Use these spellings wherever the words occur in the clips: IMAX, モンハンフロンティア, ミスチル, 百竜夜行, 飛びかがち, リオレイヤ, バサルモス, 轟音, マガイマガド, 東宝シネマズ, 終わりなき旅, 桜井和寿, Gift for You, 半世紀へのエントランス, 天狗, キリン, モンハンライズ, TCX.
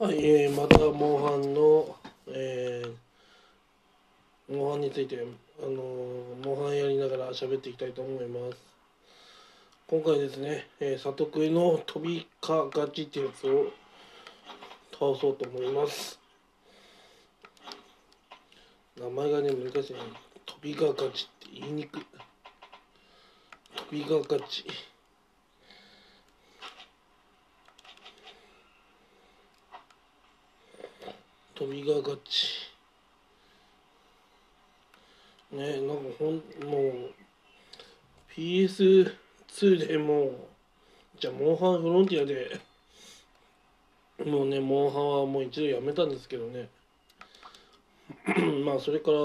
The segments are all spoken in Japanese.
はい、またモンハンの、モンハンについて、モンハンやりながら喋っていきたいと思います。今回ですね、里クエの飛びかがちってやつを倒そうと思います。名前がね、難しいね。飛びかがちって言いにくい。飛びかがち、飛びがちね、なんかもう PS2 でもじゃあモンハンフロンティアでもうね、モンハンはもう一度やめたんですけどねまあそれから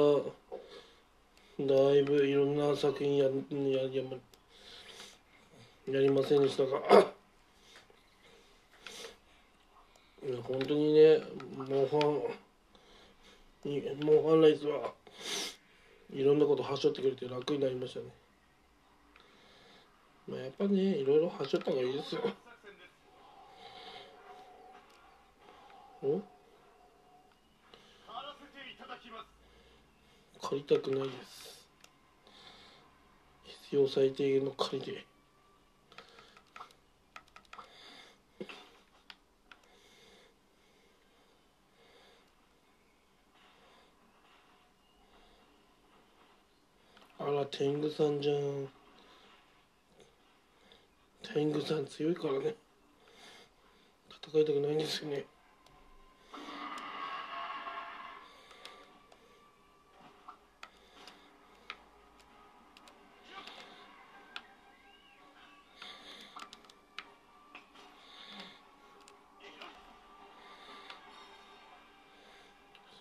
だいぶいろんな作品やりませんでしたが本当にね、モンハンライズはいろんなことはしょってくれて楽になりましたね。まあ、やっぱね、いろいろはしょった方がいいですよ。お？借りたくないです。必要最低限の借りで。あら、天狗さんじゃん。天狗さん強いからね、戦いたくないんですよね。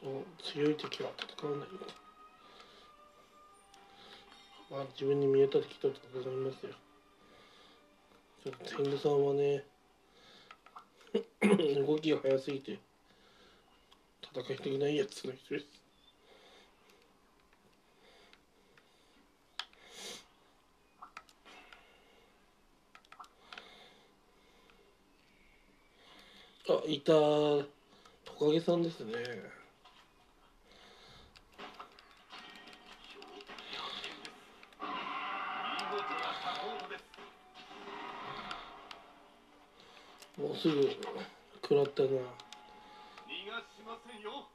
そう、強い敵は戦わないんだ。まあ、自分に見えた時と戦いますよ。ちょっと天狗さんはね動きが早すぎて戦いたくないやつの人です。あ、いたトカゲさんですね。もうすぐ食らったな。逃がしませんよ。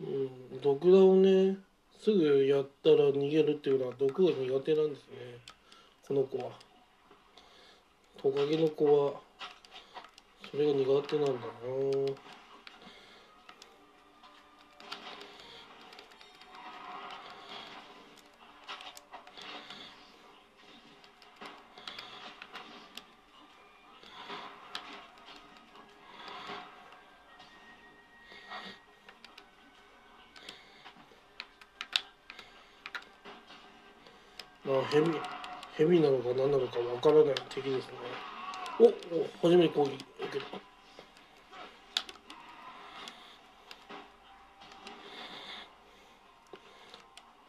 うん、毒打をね、すぐやったら逃げるっていうのは毒が苦手なんですね。この子は。トカゲの子はそれが苦手なんだな。ヘビなのか何なのかわからない敵ですね。お、初めて攻撃受けた。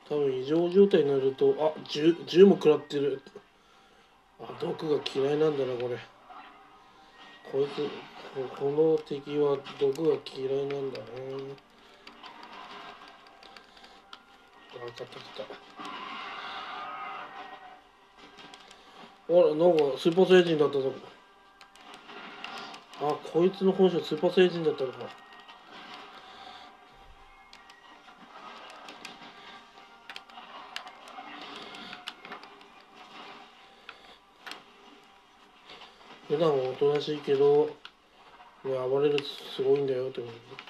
多分異常状態になると、あ、銃も食らってる。あ、毒が嫌いなんだな、これ。こいつ、この敵は毒が嫌いなんだね。あ、勝った勝った。あら、なんかスーパー星人だったぞ。あ、こいつの本性スーパー星人だったのか。普段はおとなしいけど、ね、暴れるとすごいんだよってこと。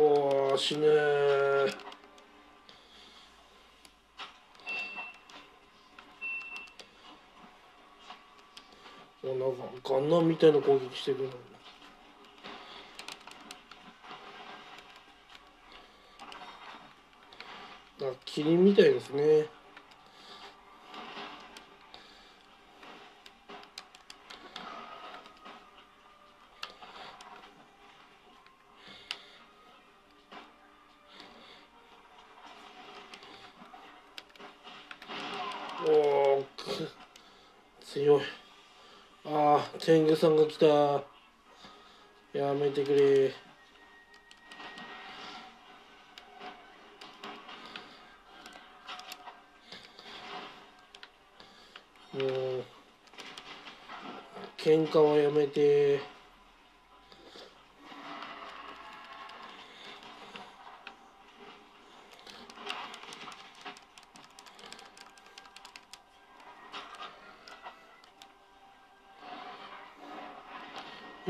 おー、死ねー。お、なんかガンナンみたいな攻撃してくる。あ、キリンみたいですね。強い。ああ、天狗さんが来た。やめてくれ。もう喧嘩はやめて。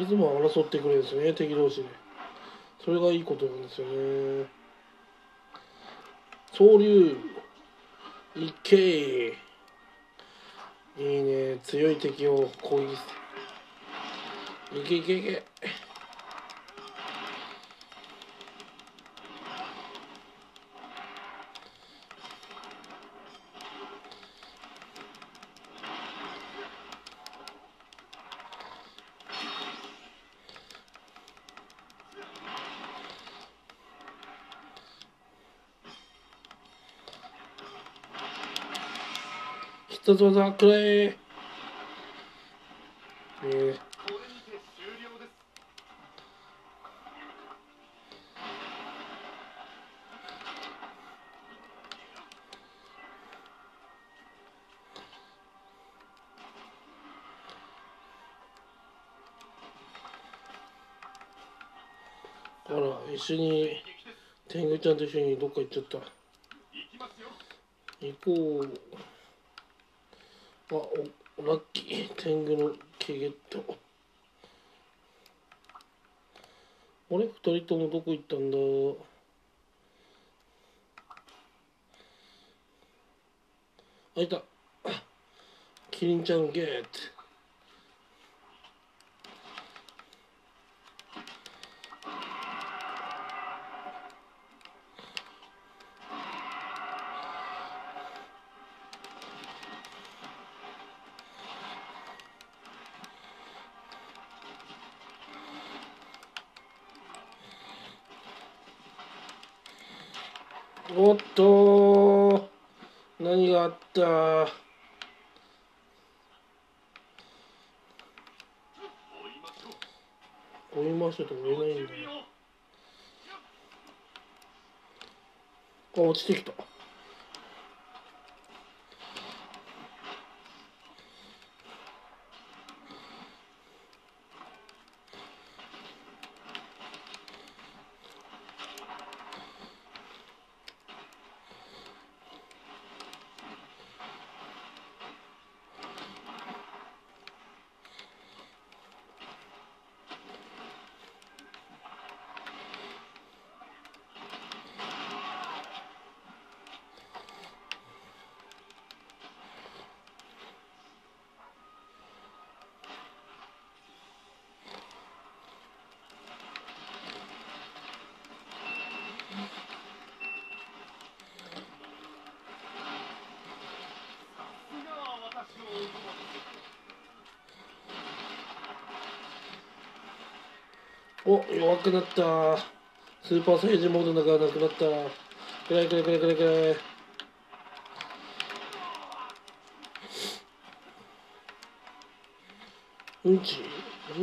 いつも争ってくれるんですね、敵同士で。それがいいことなんですよね。総流いけ、いいね、強い敵を攻撃して、いけいけいけ。必殺技くらえ。あら、一緒に天狗ちゃんと一緒にどっか行っちゃった。行こう。あ、おラッキー、天狗の毛ゲット。あれ、二人ともどこ行ったんだ。あ、いた。キリンちゃんゲット。おっと、何があった。追いましょうと言えないんだよ。あ、落ちてきた。お、弱くなった。スーパーサイヤ人モードの中がなくなった。くらいくらいくらいくらいくらい。うんち、うん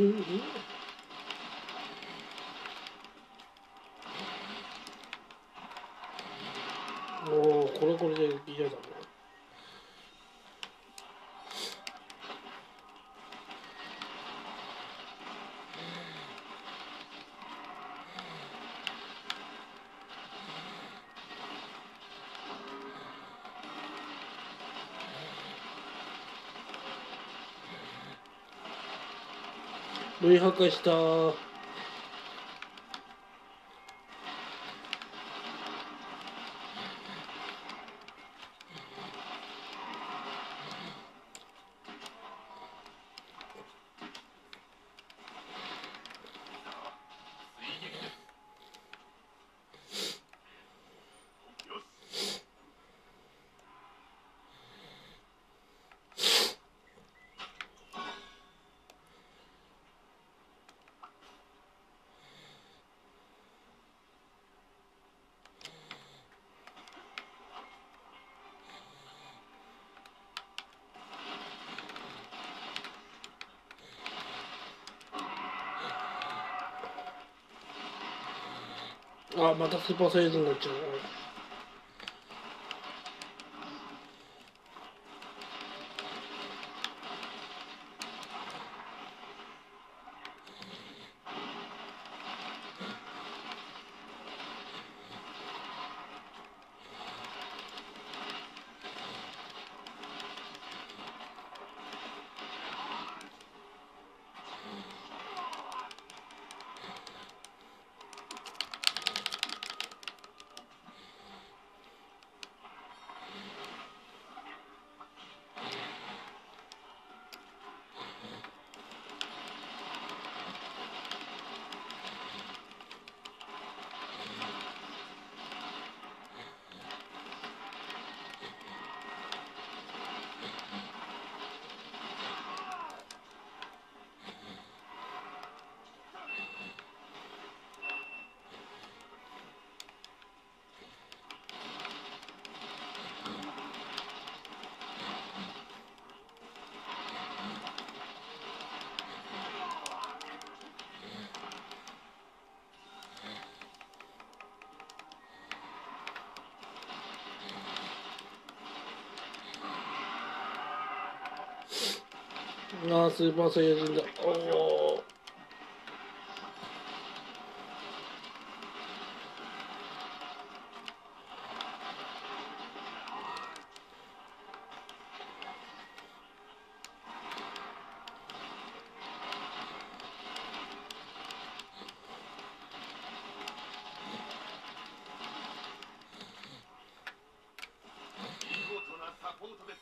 うん、もうこれこれで嫌だな。類破壊した。あ、またスーパーサイズになっちゃう。ああ、スーパーサイヤ人だ。おお。見事なサポートです。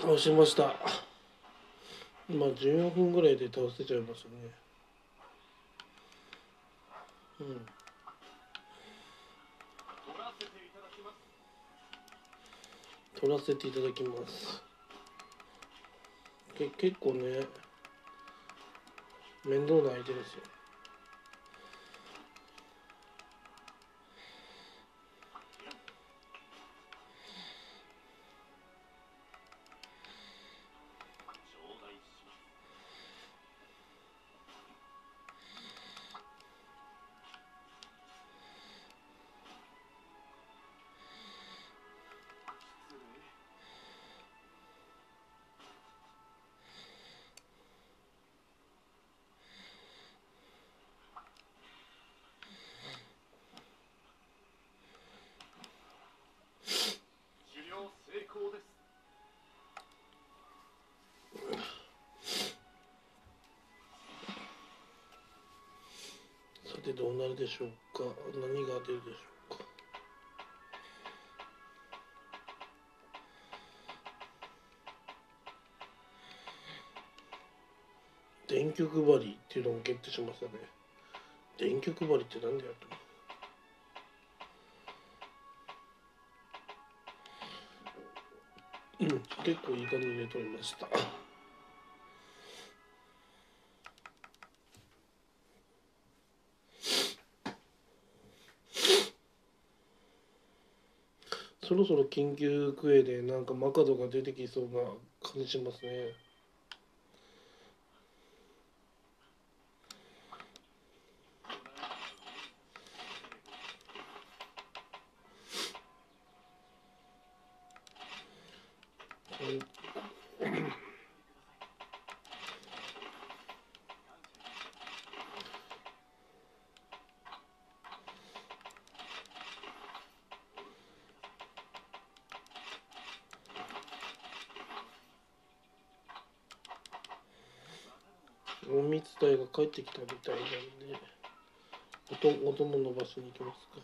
倒しました。今14分ぐらいで倒せちゃいますね。うん、取らせていただきます。結構ね、面倒な相手ですよ。で、どうなるでしょうか。何が出るでしょうか。電球配りっていうのをゲットしましたね。電球配りってなんだよと。うん、結構いい感じに入れておりました。そろそろ緊急クエでなんかマカドが出てきそうな感じしますね。おみつ隊が帰ってきたみたいなんで、音も伸ばしに行きますか。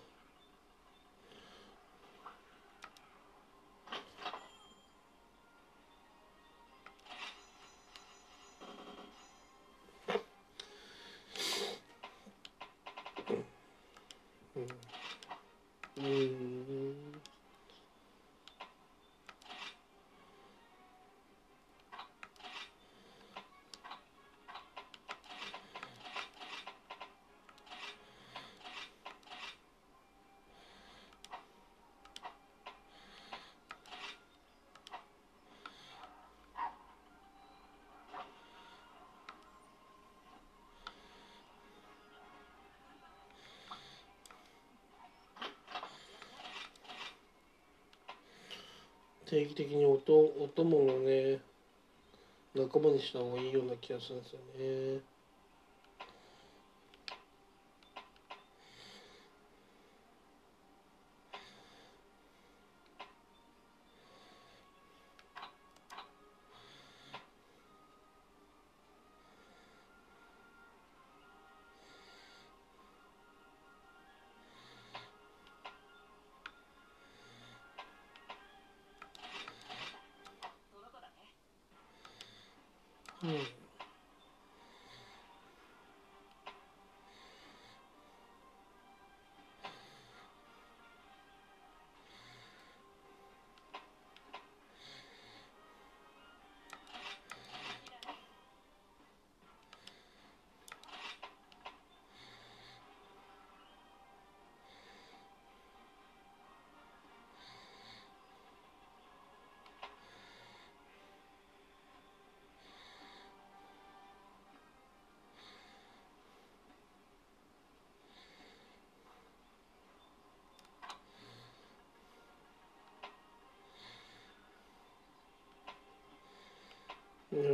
定期的に音もね、仲間にした方がいいような気がするんですよね。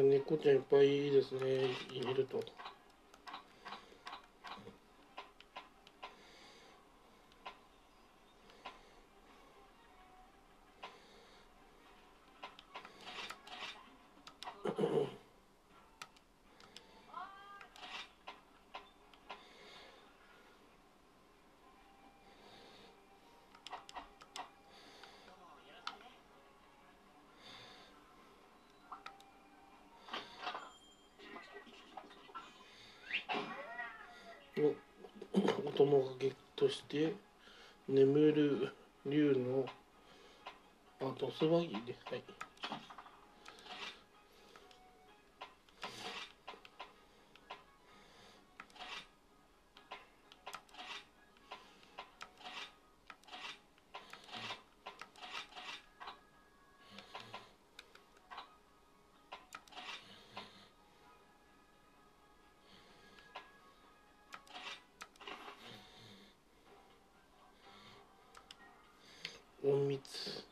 猫ちゃんいっぱいいいですね、いると。お供がゲットして眠る竜のあドスワギで、はい、隠密。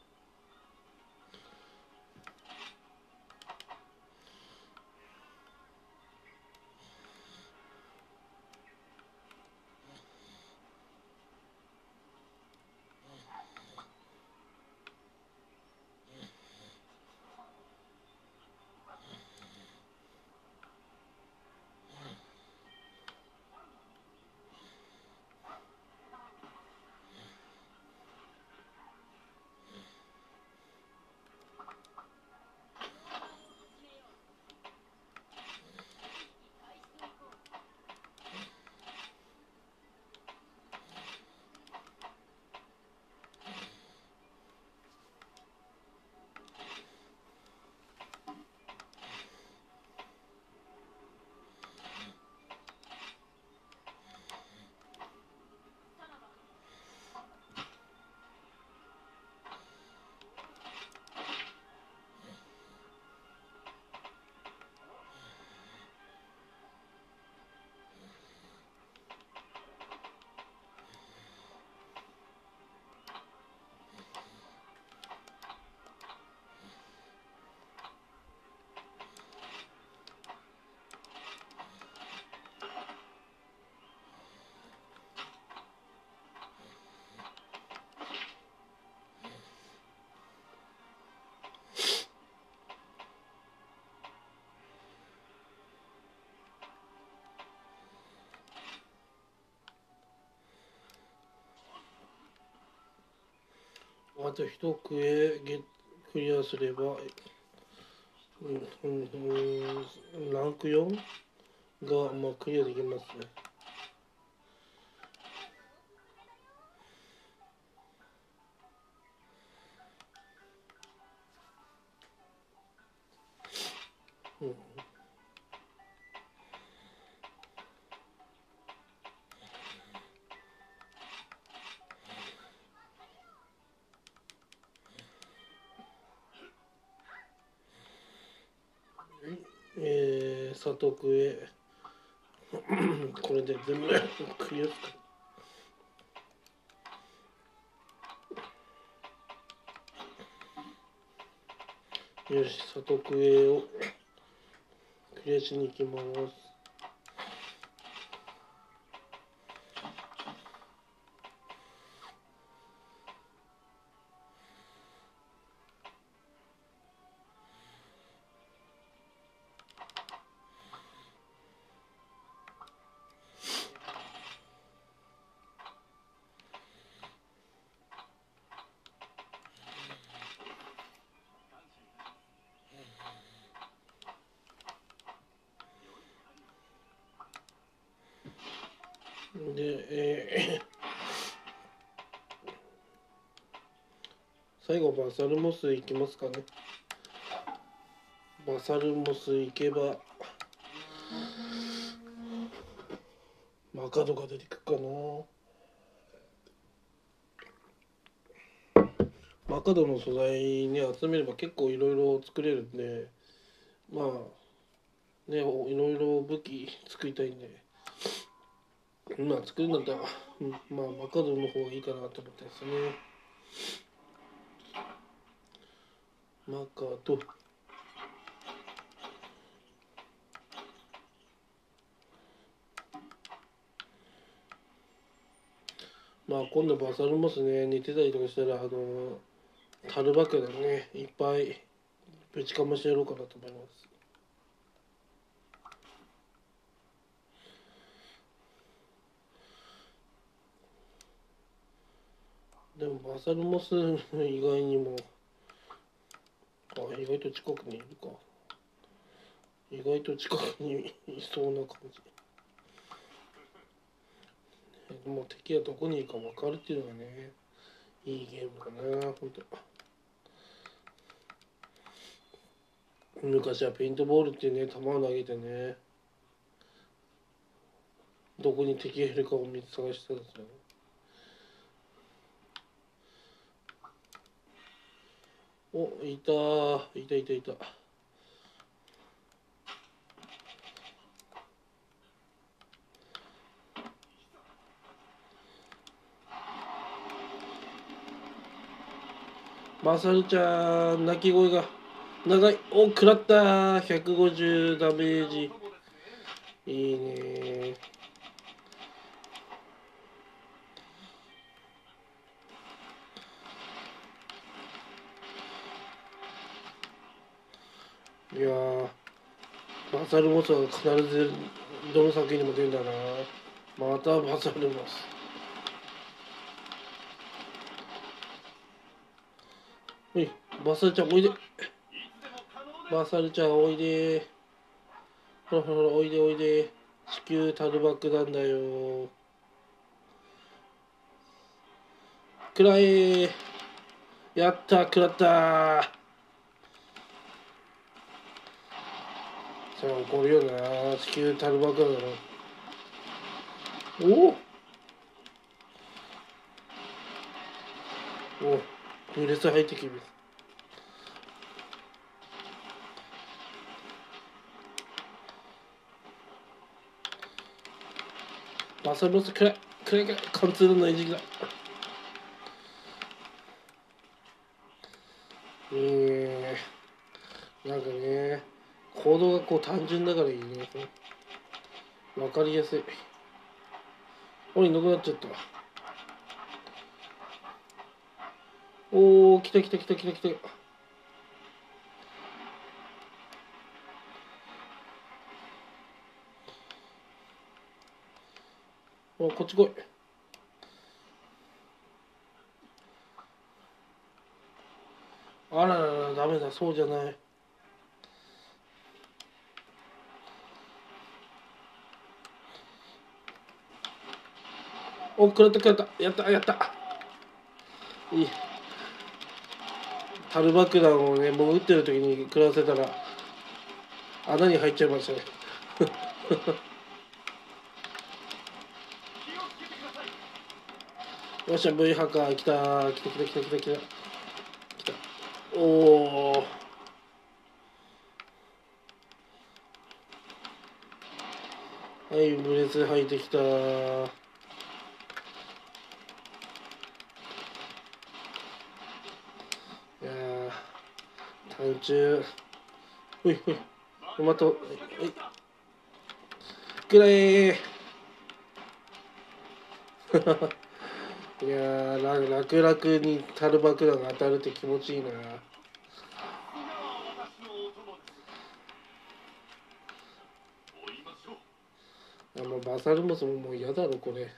あと一区へクリアすれば、ランク4が、クリアできますね。佐藤区へこれで全部クリアすか。よし、佐藤区へをクリアしに行きます。で、最後バサルモス行きますかね。バサルモス行けばマカドが出てくるかな。マカドの素材に集めれば結構いろいろ作れるんで、いろいろ武器作りたいんで。作るんだったら、マカドの方がいいかなと思ったですね。マカド。今度バサルモスね、寝てたりとかしたら、樽爆弾ね、いっぱいぶちかましてやろうかなと思います。でもバサルモス以外にも、意外と近くにいるか。意外と近くにいそうな感じ。でも敵はどこにいるか分かるっていうのがね、いいゲームかな、本当。昔はペイントボールっていうね、球を投げてね、どこに敵がいるかを見て探してたんですよね。お、いた。マサルちゃん、鳴き声が長い。お、食らった。150ダメージ。いいね。いやー、バサルモスは必ずどの作品にも出るんだな。またバサルモス。おい、バサルちゃんおいで。バサルちゃんおいで。ほらおいで。地球樽爆弾だよ。くらえ。やった、くらった。怒るよな、地球樽爆弾だろ。おブレス入ってきます。バサルモス暗い貫通のない時期だ。なんかね、行動がこう単純だからいいね。わかりやすい。おい、なくなっちゃった。おー、来た。お、こっち来い。あららら、ダメだ、そうじゃない。お、食らった食らった。やったやった。いい。樽爆弾をね、もう撃ってる時に食らせたら穴に入っちゃいましたね。よっしゃ、V ハッカー来たー、来た来た来た来た来た来た。おー。はい、ブレス入ってきたー。いやー、単中。ほいほい。おまた、はい。くらえー。いやー、楽々に樽爆弾が当たるって気持ちいいな。あ、もうバサルモスももう嫌だろこれ。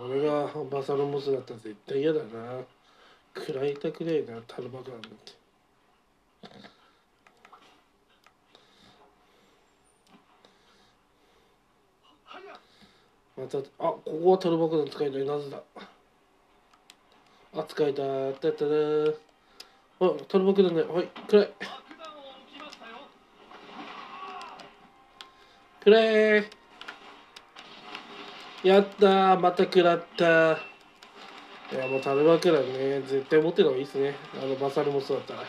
俺がバサロモスだったら絶対嫌だな。食らいたくねえな、樽爆弾なんて。また、あ、ここは樽爆弾使えない、なぜだ。あ、使えたー、たったー。あ、樽爆弾だよ、はい、くらえ。くらえ。やったー、また食らったー。いや、もう樽爆弾ね、絶対持ってるのがいいですね。あのバサルモスだったら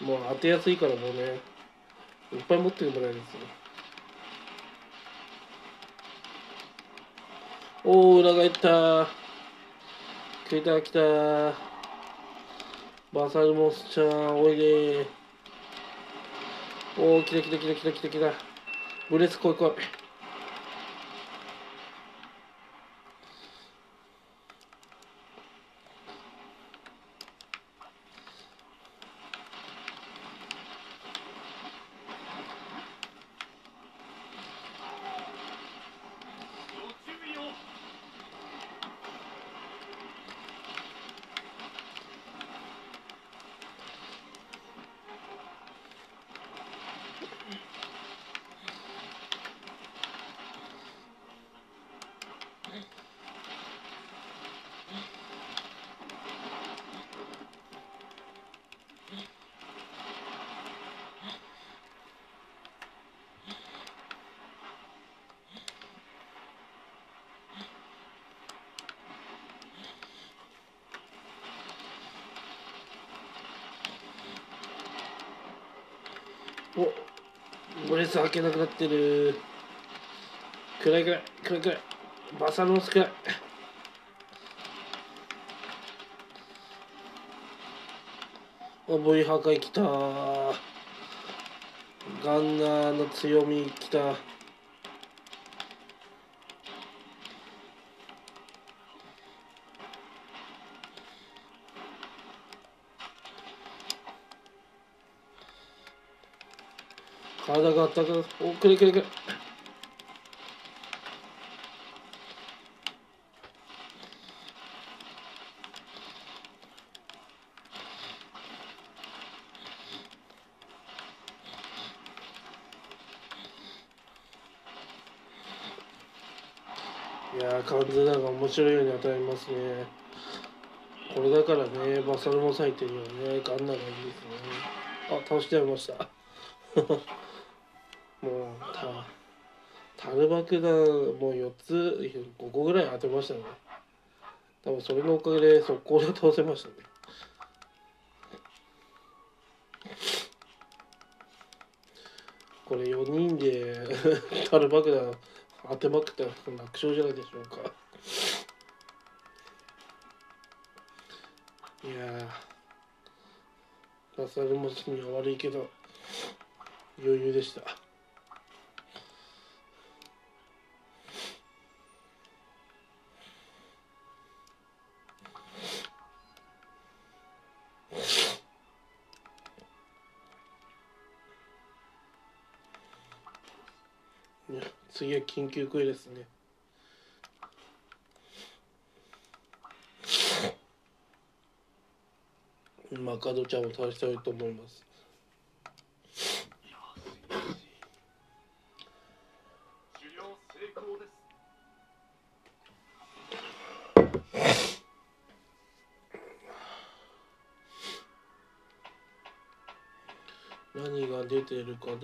もう当てやすいから、もうね、いっぱい持ってるぐらいですよ。おお、裏返った。来た来たー、バサルモスちゃん、おいでー。おお、来た来た来た来た来た来た。ブレス来い来い。お、ブレス開けなくなってる。暗い暗い暗い暗い。バサロモス暗い。あ、V 破壊きたー。ガンナーの強みきた。体があったかく、お、くれくれくれ。いやー、完全なんか面白いように当たりますね。これだからね、バサルモス入ってるよね、ガンナーがいいですね。あ、倒してやりました。もう樽爆弾もう4つ5個ぐらい当てましたね。多分それのおかげで速攻で倒せましたね。これ4人で樽爆弾当てまくったら楽勝じゃないでしょうか。いやー、バサルモスには悪いけど余裕でした。次は緊急食いですね。まあ加藤ちゃんも倒したいと思います。何が出てるかな。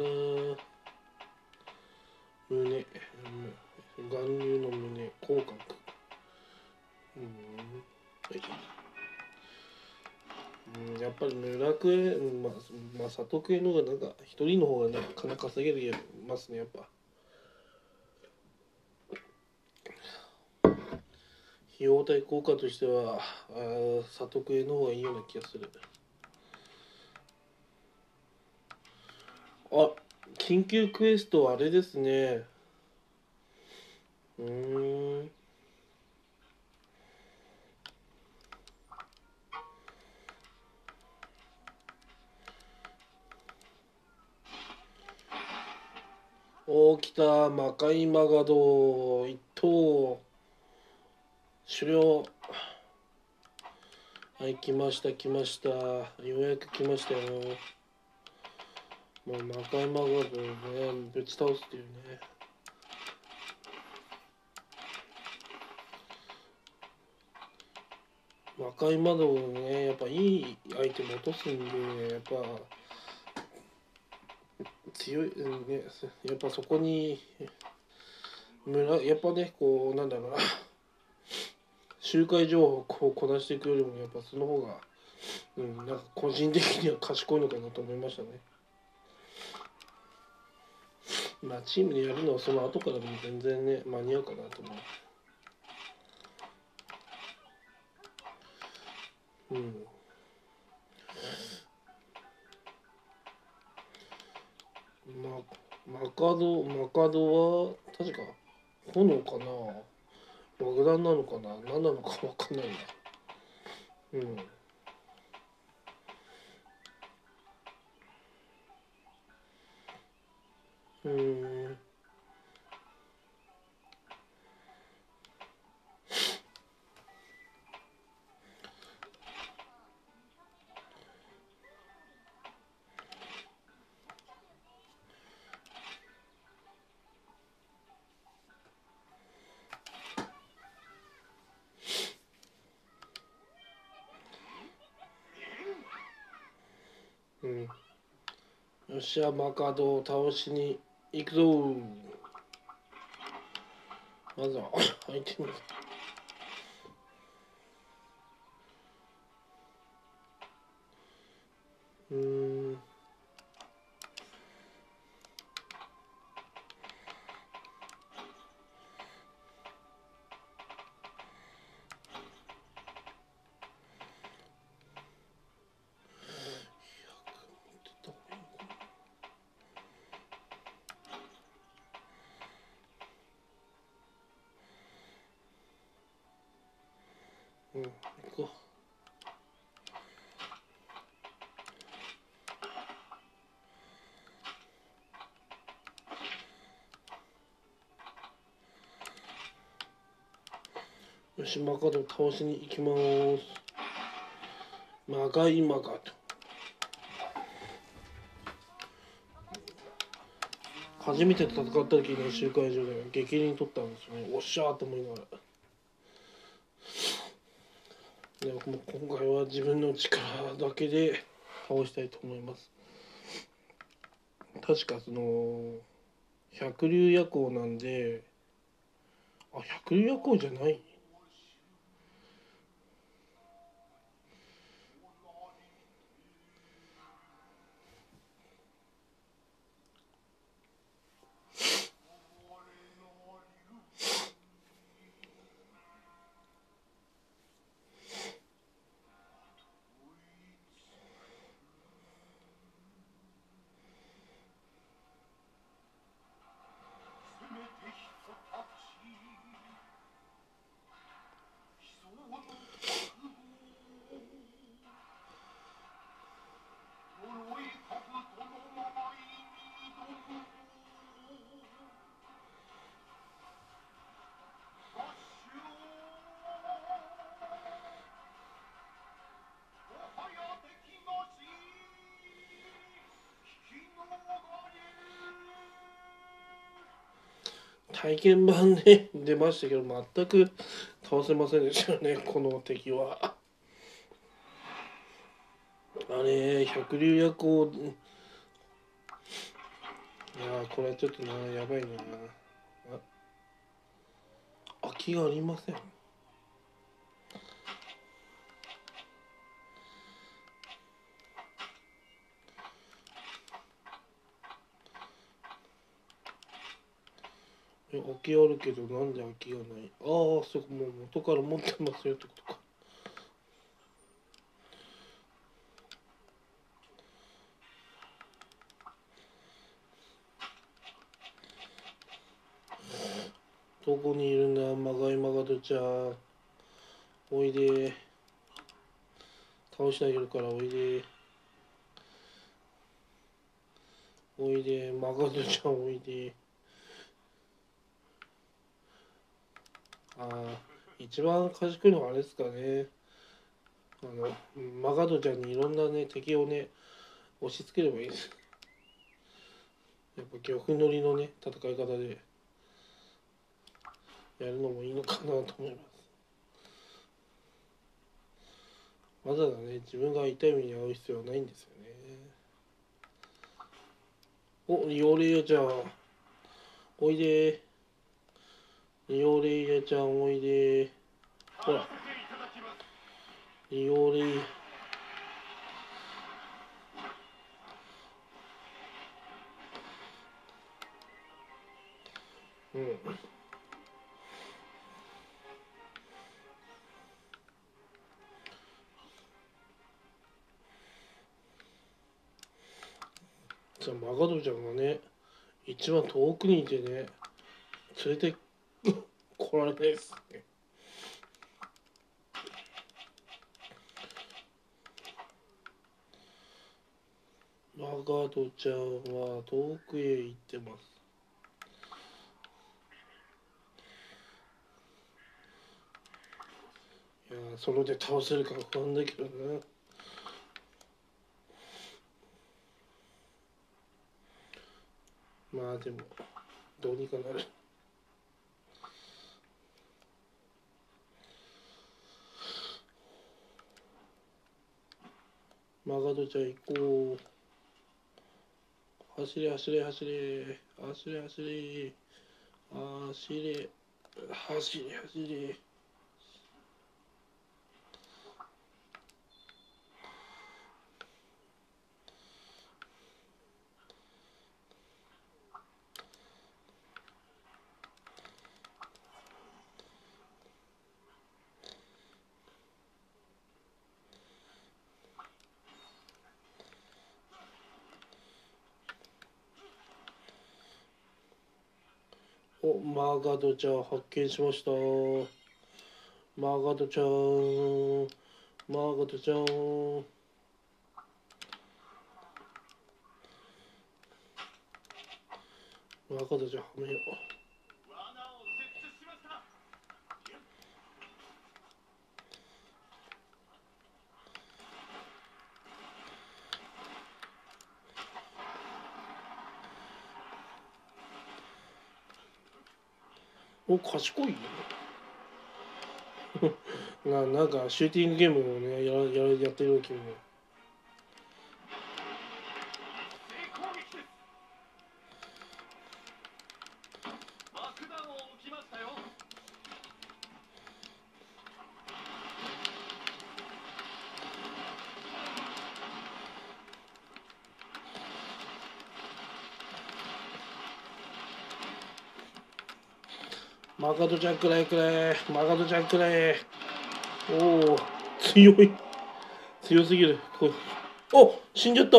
胸、眼流の胸、口角、やっぱりね、楽園、まあ里クエの方がなんか一人の方がなんか金稼げるますね、やっぱ。費用対効果としては里クエの方がいいような気がする。あ、緊急クエストはあれですね。おー、来た。魔界マガド一等終了。はい、来ました来ました。ようやく来ましたよ。もう魔界マガドね、ぶち倒すっていうね。魔界マガドね、やっぱいいアイテム落とすんで、やっぱ強いね。やっぱそこに村、やっぱね、こうなんだろうな、周回情報をこなしていくよりもやっぱその方が、なんか個人的には賢いのかなと思いましたね。まあチームでやるのはその後からでも全然ね、間に合うかなと思う。マカドは確か炎かな、爆弾なのかな、何なのか分かんないな。よっしゃ、マカドを倒しに行くぞ。まずは相手に。行こう。よし、マカドを倒しに行きます。マガイマガド、初めて戦った時の集会場で激励に取ったんですよね。おっしゃーと思いながら、でも今回は自分の力だけで倒したいと思います。確かその百竜夜行なんで、あ、百竜夜行じゃない、体験版で出ましたけど、全く倒せませんでしたよね、この敵は。あれ、百竜夜行、いやこれちょっとな、やばいな。空きがありません。空きあるけど、なんで空きがない。ああ、そこもう元から持ってますよってことか。どこにいるんだ、マガイマガドちゃん。おいで。倒してあげるから、おいで。おいで、マガドちゃん、おいで。一番賢いのはあれですかね。マガドちゃんにいろんなね、敵をね、押し付ければいいです。やっぱ玉乗りのね、戦い方でやるのもいいのかなと思います。わざわざね、自分が痛い目に遭う必要はないんですよね。お、リオレイヤちゃんおいで。リオレイヤちゃんおいで。ほら、リオレイヤ、うんじゃあ、マガドちゃんがね、一番遠くにいてね、連れて来られないですね。マガドちゃんは遠くへ行ってます。いや、その手倒せるか不安だけどね。まあでもどうにかなる。マガドちゃん行こう。走れ走れ走れ走れ走れ走れ走れ走れ。マガドちゃん発見しました。マガドちゃん、マガドちゃん。マガドちゃん、はめよう。お、賢いよ。なんかシューティングゲームをね、やってるような気分。マガドちゃんくらえくらえ、マガドちゃんくらえ。おお、強い、強すぎる。お、死んじゃった。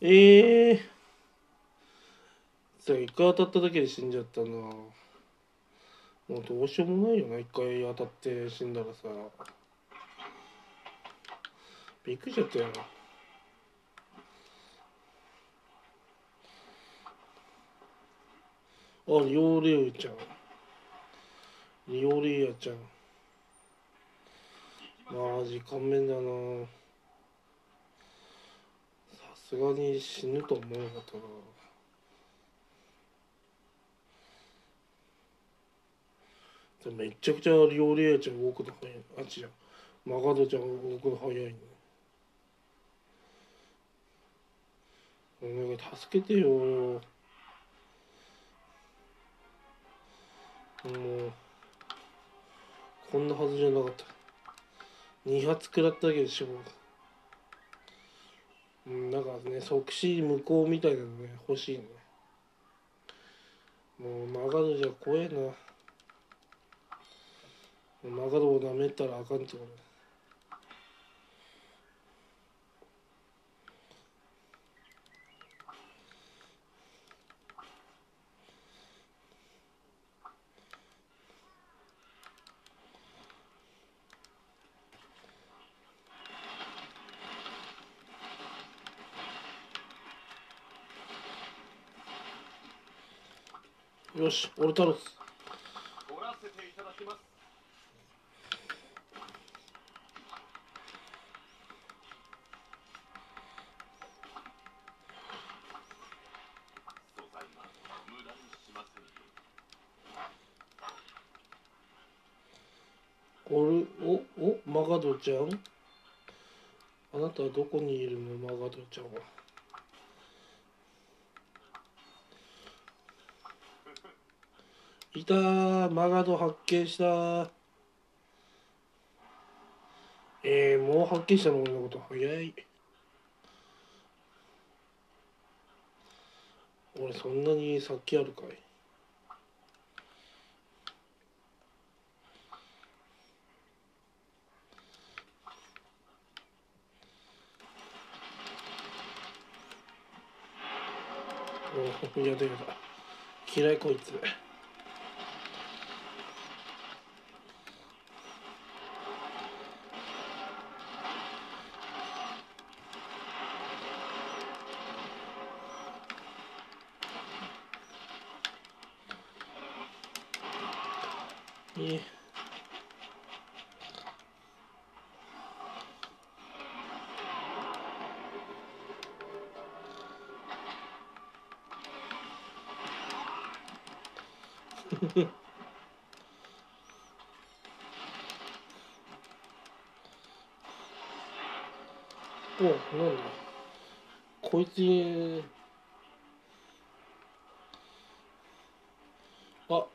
一回当たっただけで死んじゃったな。もうどうしようもないよな、一回当たって死んだらさ。びっくりしちゃったよな。あ、リオレイヤちゃん。リオレイヤちゃん。マジ勘弁だな。さすがに死ぬと思わなかったな。めちゃくちゃ料理屋ちゃん動くの早い。あっちじゃん。マガドちゃん動くの早い。なんか助けてよ。もうこんなはずじゃなかった。2発食らっただけで死亡。なんかね、即死無効みたいなのね、欲しいね。もうマガドじゃ怖えな。マガドを舐めたらあかんってこと。よし、俺タロス。おらせていただきます。素材は無駄にしませんよ。マガドちゃん。あなたはどこにいるの、マガドちゃんは。いたー、マガド発見したー。もう発見したの、俺のこと。早い。俺そんなに殺気あるかい。おー、やだやだ、嫌いこいつ。お、なんだこいつ。あ、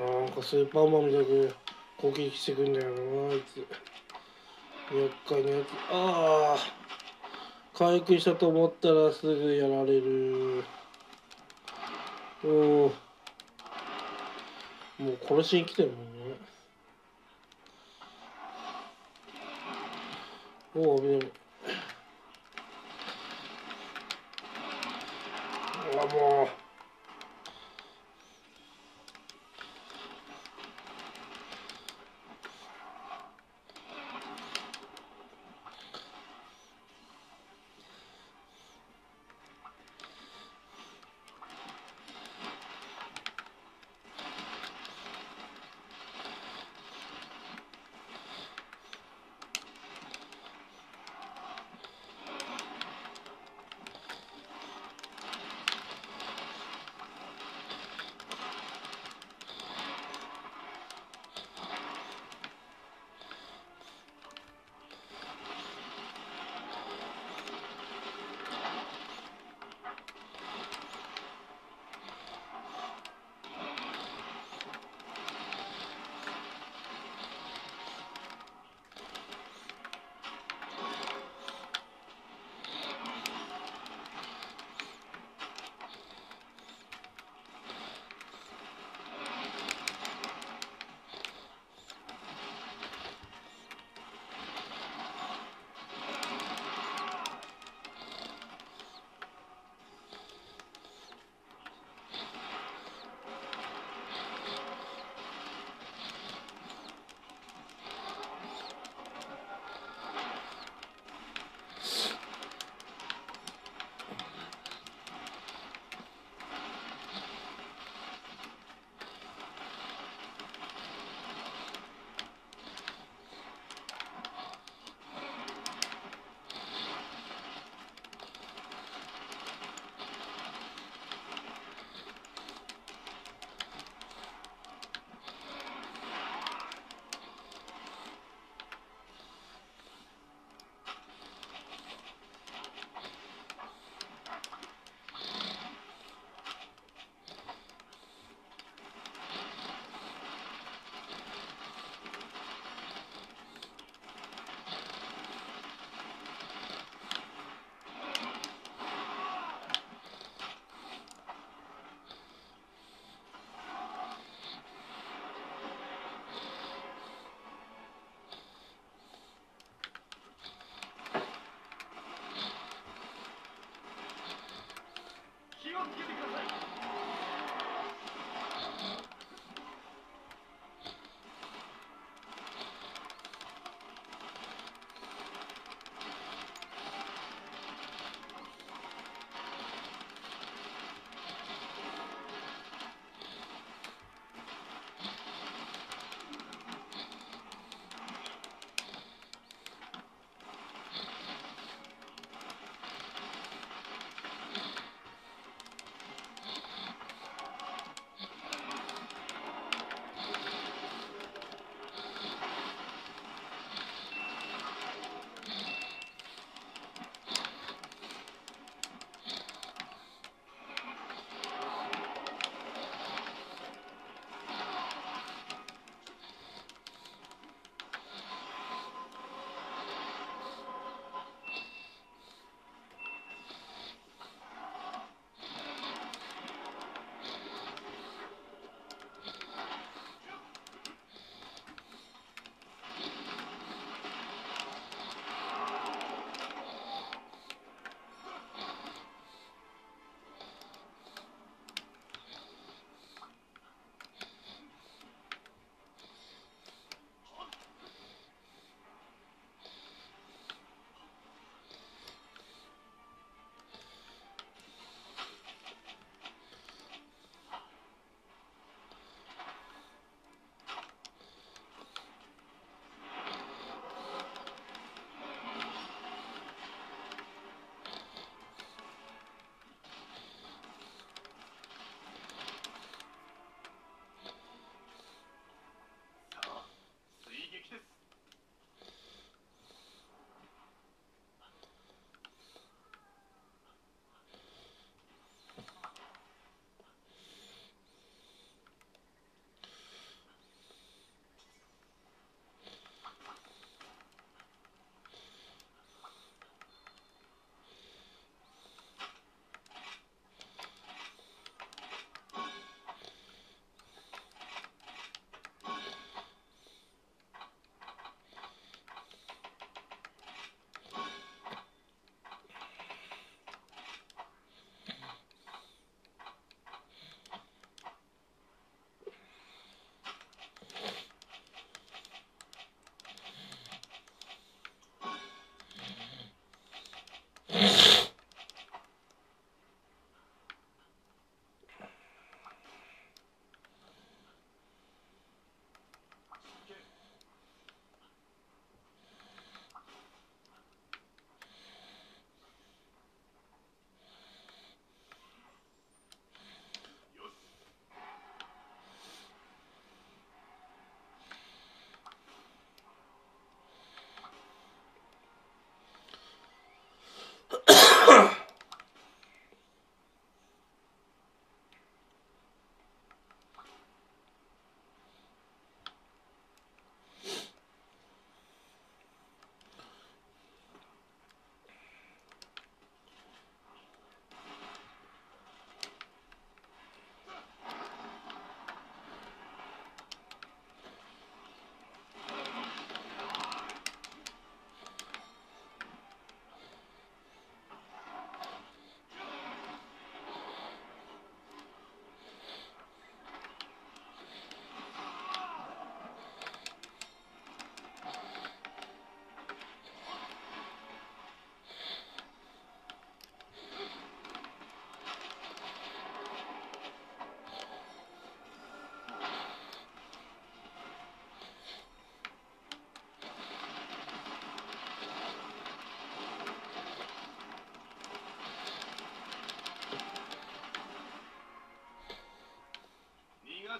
なんかスーパーマンみたく攻撃してくんだよな、あいつ。厄介なやつ。ああ、回復したと思ったらすぐやられる。おー、もう殺しに来てるもんね。おお、危ない。ああ、もう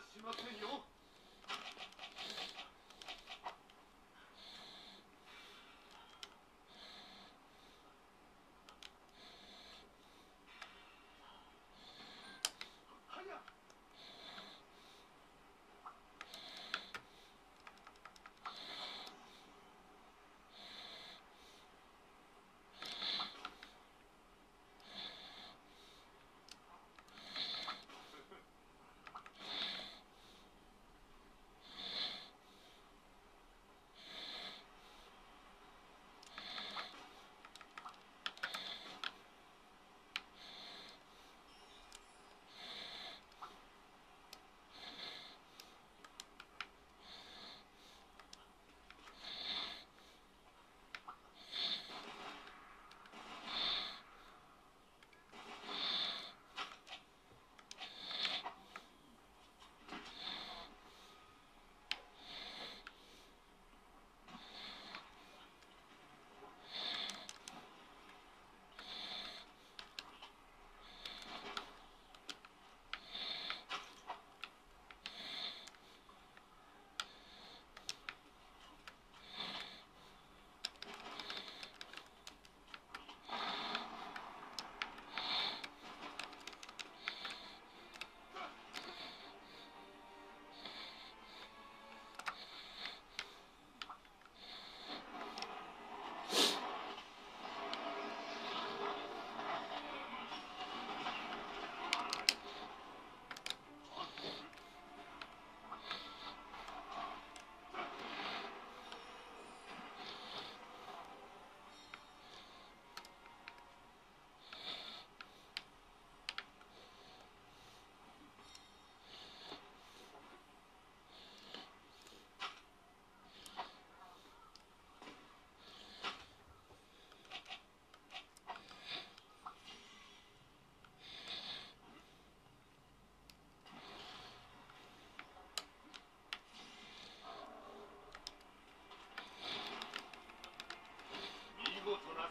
はしませんよ。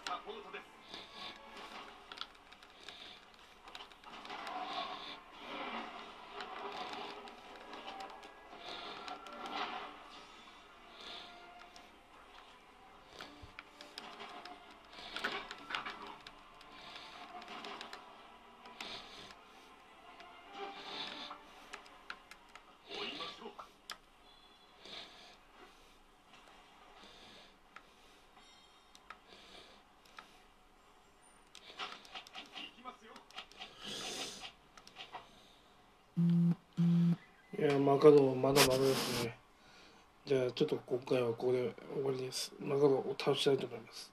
サポートです。いや、マカロンまだまだですね。じゃあちょっと今回はここで終わりです。マカロンを倒したいと思います。